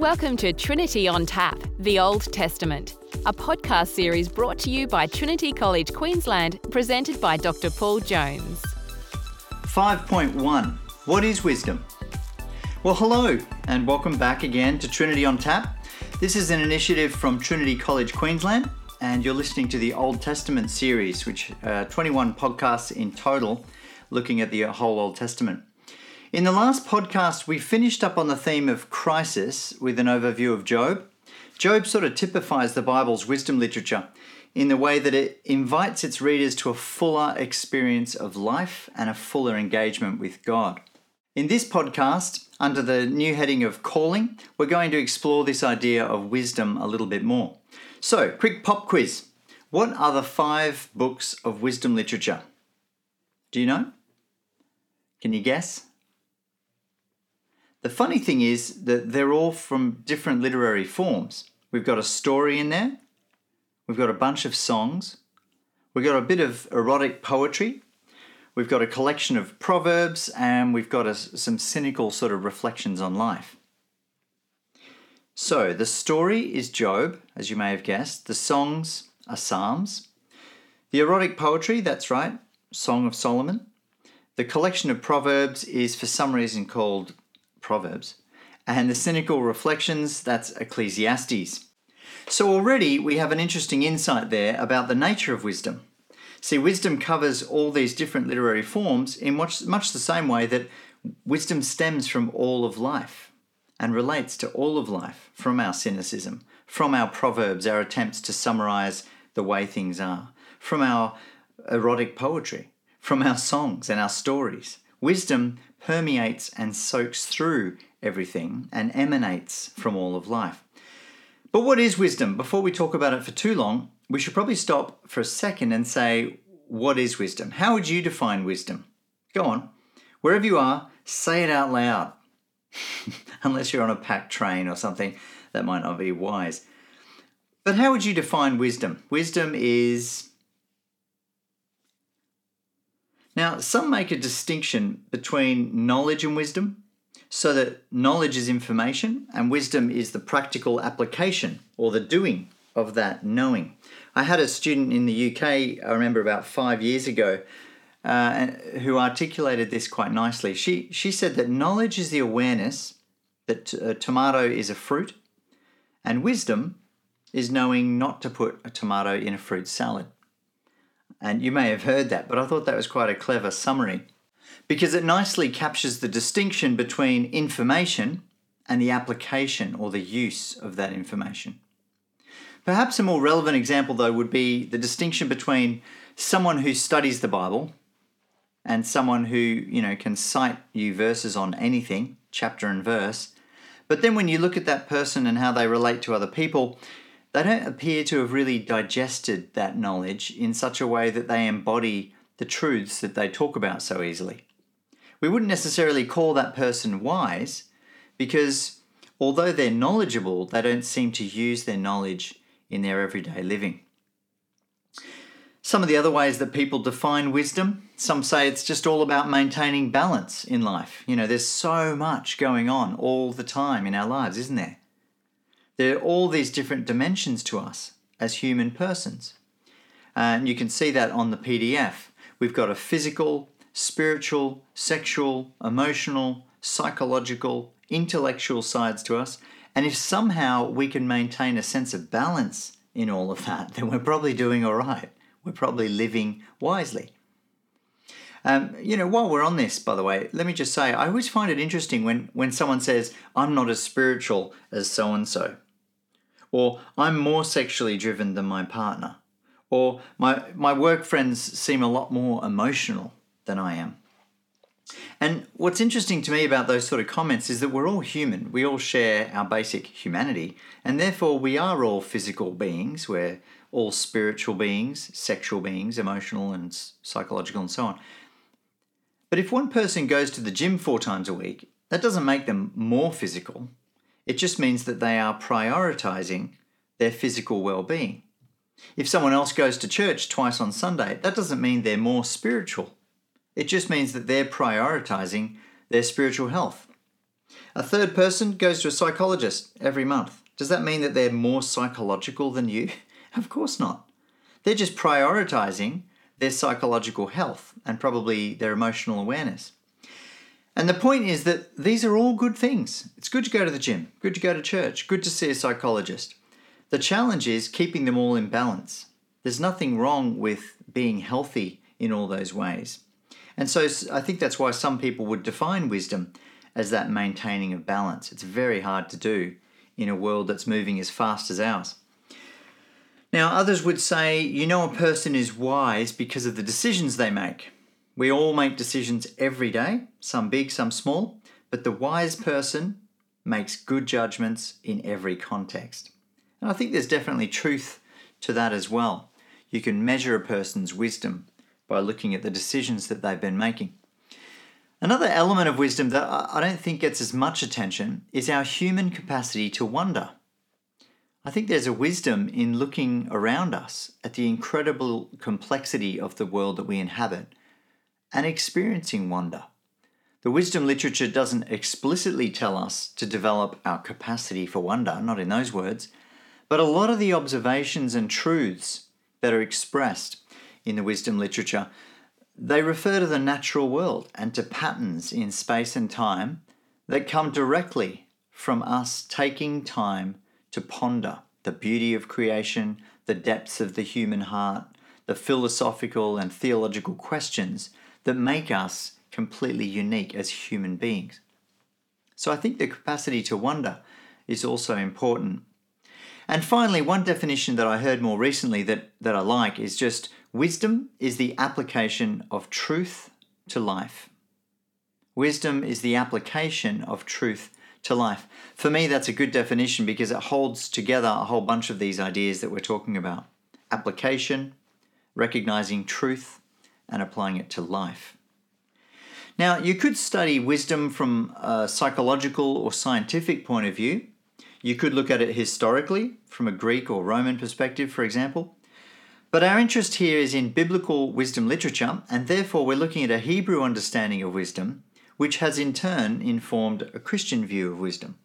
Welcome to Trinity on Tap, the Old Testament, a podcast series brought to you by Trinity College Queensland, presented by Dr. Paul Jones. 5.1. What is wisdom? Well, hello, and welcome back again to Trinity on Tap. This is an initiative from Trinity College Queensland, and you're listening to the Old Testament series, which 21 podcasts in total, looking at the whole Old Testament. In the last podcast, we finished up on the theme of crisis with an overview of Job. Job sort of typifies the Bible's wisdom literature in the way that it invites its readers to a fuller experience of life and a fuller engagement with God. In this podcast, under the new heading of calling, we're going to explore this idea of wisdom a little bit more. So, quick pop quiz. What are the 5 books of wisdom literature? Do you know? Can you guess? The funny thing is that they're all from different literary forms. We've got a story in there. We've got a bunch of songs. We've got a bit of erotic poetry. We've got a collection of proverbs, and we've got some cynical sort of reflections on life. So the story is Job, as you may have guessed. The songs are Psalms. The erotic poetry, that's right, Song of Solomon. The collection of proverbs is for some reason called Proverbs, and the cynical reflections, that's Ecclesiastes. So already we have an interesting insight there about the nature of wisdom. See, wisdom covers all these different literary forms in much the same way that wisdom stems from all of life and relates to all of life, from our cynicism, from our proverbs, our attempts to summarize the way things are, from our erotic poetry, from our songs and our stories. Wisdom permeates and soaks through everything and emanates from all of life. But what is wisdom? Before we talk about it for too long, we should probably stop for a second and say, what is wisdom? How would you define wisdom? Go on. Wherever you are, say it out loud. Unless you're on a packed train or something, that might not be wise. But how would you define wisdom? Wisdom is... Now, some make a distinction between knowledge and wisdom, so that knowledge is information and wisdom is the practical application or the doing of that knowing. I had a student in the UK, I remember about 5 years ago, who articulated this quite nicely. She said that knowledge is the awareness that a tomato is a fruit, and wisdom is knowing not to put a tomato in a fruit salad. And you may have heard that, but I thought that was quite a clever summary because it nicely captures the distinction between information and the application or the use of that information. Perhaps a more relevant example, though, would be the distinction between someone who studies the Bible and someone who, can cite you verses on anything, chapter and verse. But then when you look at that person and how they relate to other people, they don't appear to have really digested that knowledge in such a way that they embody the truths that they talk about so easily. We wouldn't necessarily call that person wise because although they're knowledgeable, they don't seem to use their knowledge in their everyday living. Some of the other ways that people define wisdom, some say it's just all about maintaining balance in life. There's so much going on all the time in our lives, isn't there? There are all these different dimensions to us as human persons. And you can see that on the PDF. We've got a physical, spiritual, sexual, emotional, psychological, intellectual sides to us. And if somehow we can maintain a sense of balance in all of that, then we're probably doing all right. We're probably living wisely. While we're on this, by the way, let me just say, I always find it interesting when someone says, I'm not as spiritual as so-and-so. Or I'm more sexually driven than my partner. Or my work friends seem a lot more emotional than I am. And what's interesting to me about those sort of comments is that we're all human. We all share our basic humanity, and therefore we are all physical beings. We're all spiritual beings, sexual beings, emotional and psychological and so on. But if one person goes to the gym 4 times a week, that doesn't make them more physical. It just means that they are prioritizing their physical well-being. If someone else goes to church twice on Sunday, that doesn't mean they're more spiritual. It just means that they're prioritizing their spiritual health. A third person goes to a psychologist every month. Does that mean that they're more psychological than you? Of course not. They're just prioritizing their psychological health and probably their emotional awareness. And the point is that these are all good things. It's good to go to the gym, good to go to church, good to see a psychologist. The challenge is keeping them all in balance. There's nothing wrong with being healthy in all those ways. And so I think that's why some people would define wisdom as that maintaining of balance. It's very hard to do in a world that's moving as fast as ours. Now, others would say, you know, a person is wise because of the decisions they make. We all make decisions every day, some big, some small, but the wise person makes good judgments in every context. And I think there's definitely truth to that as well. You can measure a person's wisdom by looking at the decisions that they've been making. Another element of wisdom that I don't think gets as much attention is our human capacity to wonder. I think there's a wisdom in looking around us at the incredible complexity of the world that we inhabit and experiencing wonder. The wisdom literature doesn't explicitly tell us to develop our capacity for wonder, not in those words, but a lot of the observations and truths that are expressed in the wisdom literature, they refer to the natural world and to patterns in space and time that come directly from us taking time to ponder the beauty of creation, the depths of the human heart, the philosophical and theological questions that make us completely unique as human beings. So I think the capacity to wonder is also important. And finally, one definition that I heard more recently that I like is just wisdom is the application of truth to life. Wisdom is the application of truth to life. For me, that's a good definition because it holds together a whole bunch of these ideas that we're talking about. Application, recognizing truth, and applying it to life. Now, you could study wisdom from a psychological or scientific point of view. You could look at it historically, from a Greek or Roman perspective, for example. But our interest here is in biblical wisdom literature, and therefore we're looking at a Hebrew understanding of wisdom, which has in turn informed a Christian view of wisdom.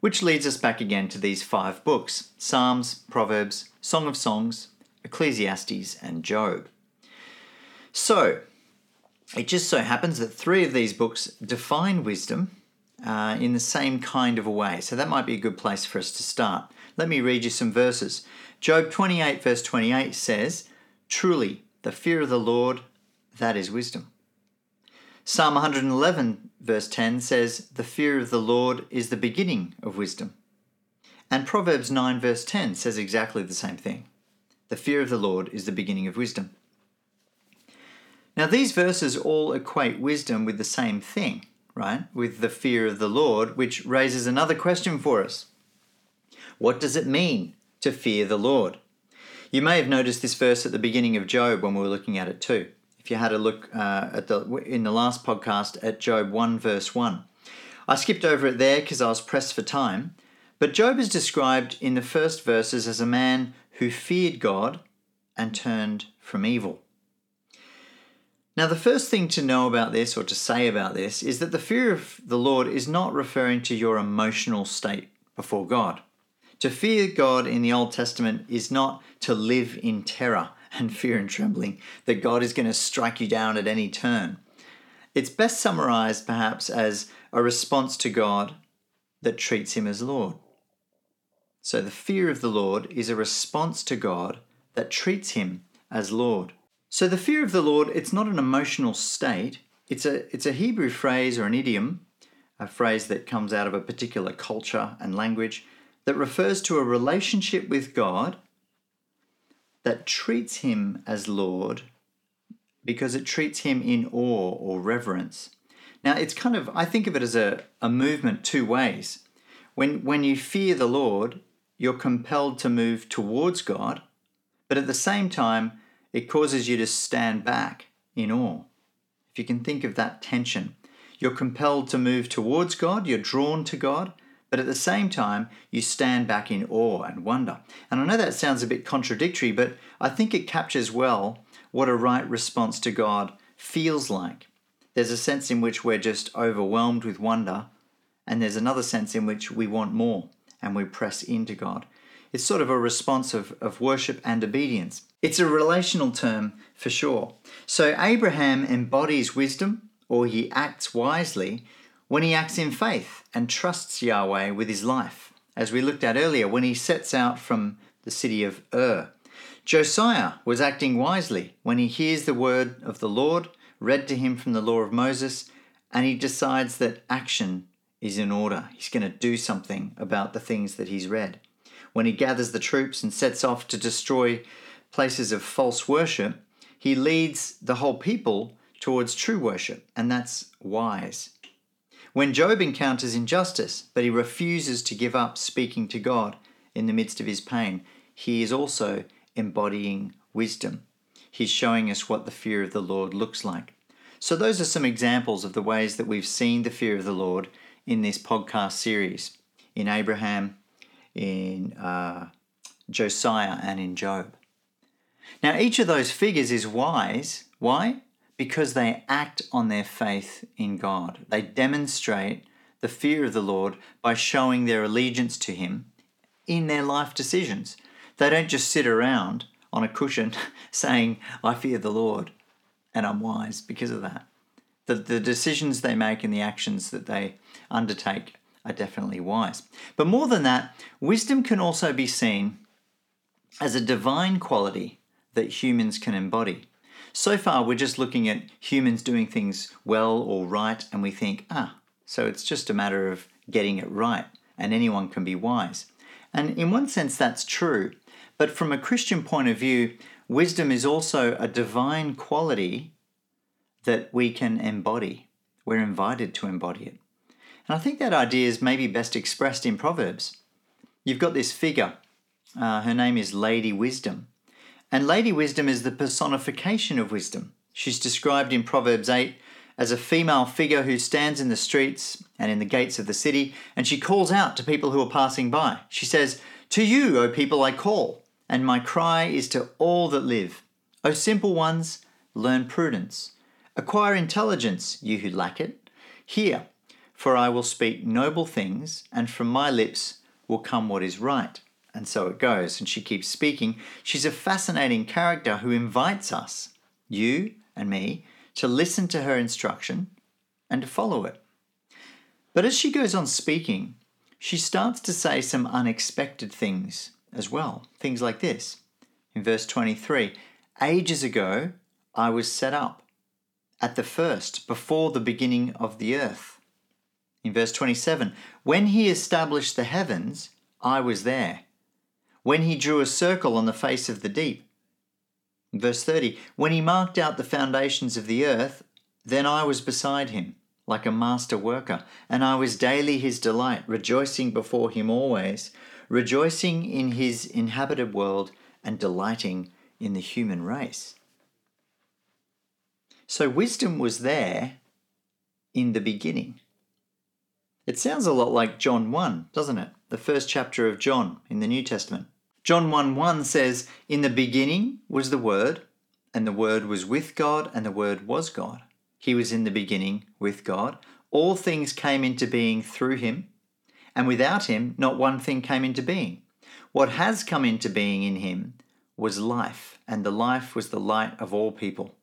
Which leads us back again to these five books: Psalms, Proverbs, Song of Songs, Ecclesiastes, and Job. So, it just so happens that three of these books define wisdom in the same kind of a way. So that might be a good place for us to start. Let me read you some verses. Job 28 verse 28 says, "Truly, the fear of the Lord, that is wisdom." Psalm 111 verse 10 says, "The fear of the Lord is the beginning of wisdom." And Proverbs 9 verse 10 says exactly the same thing. "The fear of the Lord is the beginning of wisdom." Now these verses all equate wisdom with the same thing, right? With the fear of the Lord, which raises another question for us. What does it mean to fear the Lord? You may have noticed this verse at the beginning of Job when we were looking at it too. If you had a look in the last podcast at Job 1 verse 1. I skipped over it there because I was pressed for time. But Job is described in the first verses as a man who feared God and turned from evil. Now, the first thing to know about this or to say about this is that the fear of the Lord is not referring to your emotional state before God. To fear God in the Old Testament is not to live in terror and fear and trembling that God is going to strike you down at any turn. It's best summarized perhaps as a response to God that treats him as Lord. So the fear of the Lord is a response to God that treats him as Lord. So the fear of the Lord, it's not an emotional state. It's a Hebrew phrase or an idiom, a phrase that comes out of a particular culture and language that refers to a relationship with God that treats him as Lord because it treats him in awe or reverence. Now, it's kind of, I think of it as a movement two ways. When you fear the Lord, you're compelled to move towards God, but at the same time, it causes you to stand back in awe. If you can think of that tension, you're compelled to move towards God, you're drawn to God, but at the same time, you stand back in awe and wonder. And I know that sounds a bit contradictory, but I think it captures well what a right response to God feels like. There's a sense in which we're just overwhelmed with wonder and there's another sense in which we want more and we press into God. It's sort of a response of worship and obedience. It's a relational term for sure. So Abraham embodies wisdom, or he acts wisely, when he acts in faith and trusts Yahweh with his life, as we looked at earlier when he sets out from the city of Ur. Josiah was acting wisely when he hears the word of the Lord read to him from the law of Moses, and he decides that action is in order. He's going to do something about the things that he's read. When he gathers the troops and sets off to destroy places of false worship, he leads the whole people towards true worship, and that's wise. When Job encounters injustice, but he refuses to give up speaking to God in the midst of his pain, he is also embodying wisdom. He's showing us what the fear of the Lord looks like. So those are some examples of the ways that we've seen the fear of the Lord in this podcast series, in Abraham, in Josiah, and in Job. Now, each of those figures is wise. Why? Because they act on their faith in God. They demonstrate the fear of the Lord by showing their allegiance to him in their life decisions. They don't just sit around on a cushion saying, I fear the Lord and I'm wise because of that. The decisions they make and the actions that they undertake are definitely wise. But more than that, wisdom can also be seen as a divine quality that humans can embody. So far, we're just looking at humans doing things well or right, and we think, so it's just a matter of getting it right, and anyone can be wise. And in one sense, that's true. But from a Christian point of view, wisdom is also a divine quality that we can embody. We're invited to embody it. And I think that idea is maybe best expressed in Proverbs. You've got this figure. Her name is Lady Wisdom. And Lady Wisdom is the personification of wisdom. She's described in Proverbs 8 as a female figure who stands in the streets and in the gates of the city, and she calls out to people who are passing by. She says, "To you, O people, I call, and my cry is to all that live. O simple ones, learn prudence. Acquire intelligence, you who lack it. Hear, for I will speak noble things, and from my lips will come what is right." And so it goes, and she keeps speaking. She's a fascinating character who invites us, you and me, to listen to her instruction and to follow it. But as she goes on speaking, she starts to say some unexpected things as well, things like this. In verse 23, "Ages ago I was set up, at the first, before the beginning of the earth." In verse 27, "When he established the heavens, I was there. When he drew a circle on the face of the deep." Verse 30, "When he marked out the foundations of the earth, then I was beside him, like a master worker, and I was daily his delight, rejoicing before him always, rejoicing in his inhabited world and delighting in the human race." So wisdom was there in the beginning. It sounds a lot like John 1, doesn't it? The first chapter of John in the New Testament. John 1:1 says, "In the beginning was the Word, and the Word was with God, and the Word was God. He was in the beginning with God. All things came into being through him, and without him not one thing came into being. What has come into being in him was life, and the life was the light of all people.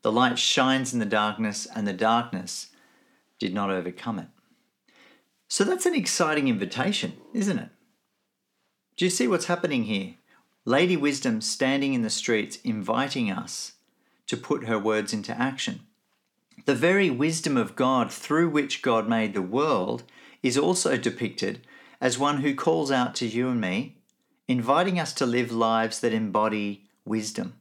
The light shines in the darkness, and the darkness did not overcome it." So that's an exciting invitation, isn't it? Do you see what's happening here? Lady Wisdom standing in the streets, inviting us to put her words into action. The very wisdom of God through which God made the world is also depicted as one who calls out to you and me, inviting us to live lives that embody wisdom,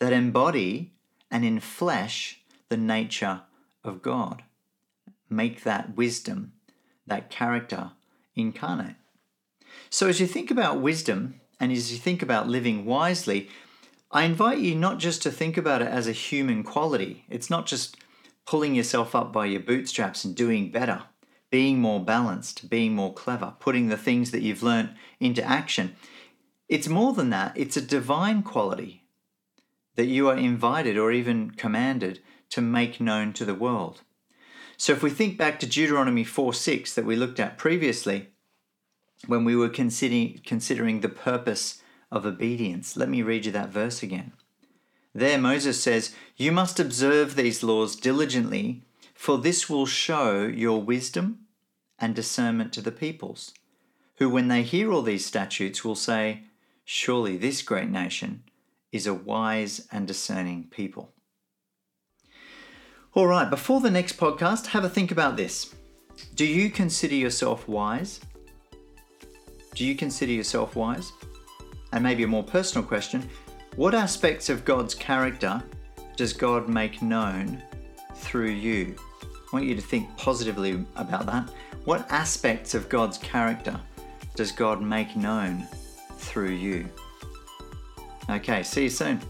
that embody and enflesh the nature of God. Make that wisdom, that character, incarnate. So as you think about wisdom and as you think about living wisely, I invite you not just to think about it as a human quality. It's not just pulling yourself up by your bootstraps and doing better, being more balanced, being more clever, putting the things that you've learnt into action. It's more than that. It's a divine quality that you are invited or even commanded to make known to the world. So if we think back to Deuteronomy 4:6 that we looked at previously, when we were considering the purpose of obedience, let me read you that verse again. There Moses says, "You must observe these laws diligently, for this will show your wisdom and discernment to the peoples, who when they hear all these statutes will say, 'Surely this great nation is a wise and discerning people.'" All right, before the next podcast, have a think about this. Do you consider yourself wise? Do you consider yourself wise? And maybe a more personal question, what aspects of God's character does God make known through you? I want you to think positively about that. What aspects of God's character does God make known through you? Okay, see you soon.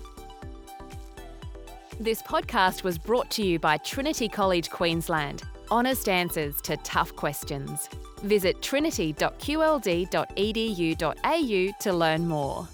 This podcast was brought to you by Trinity College Queensland. Honest answers to tough questions. Visit trinity.qld.edu.au to learn more.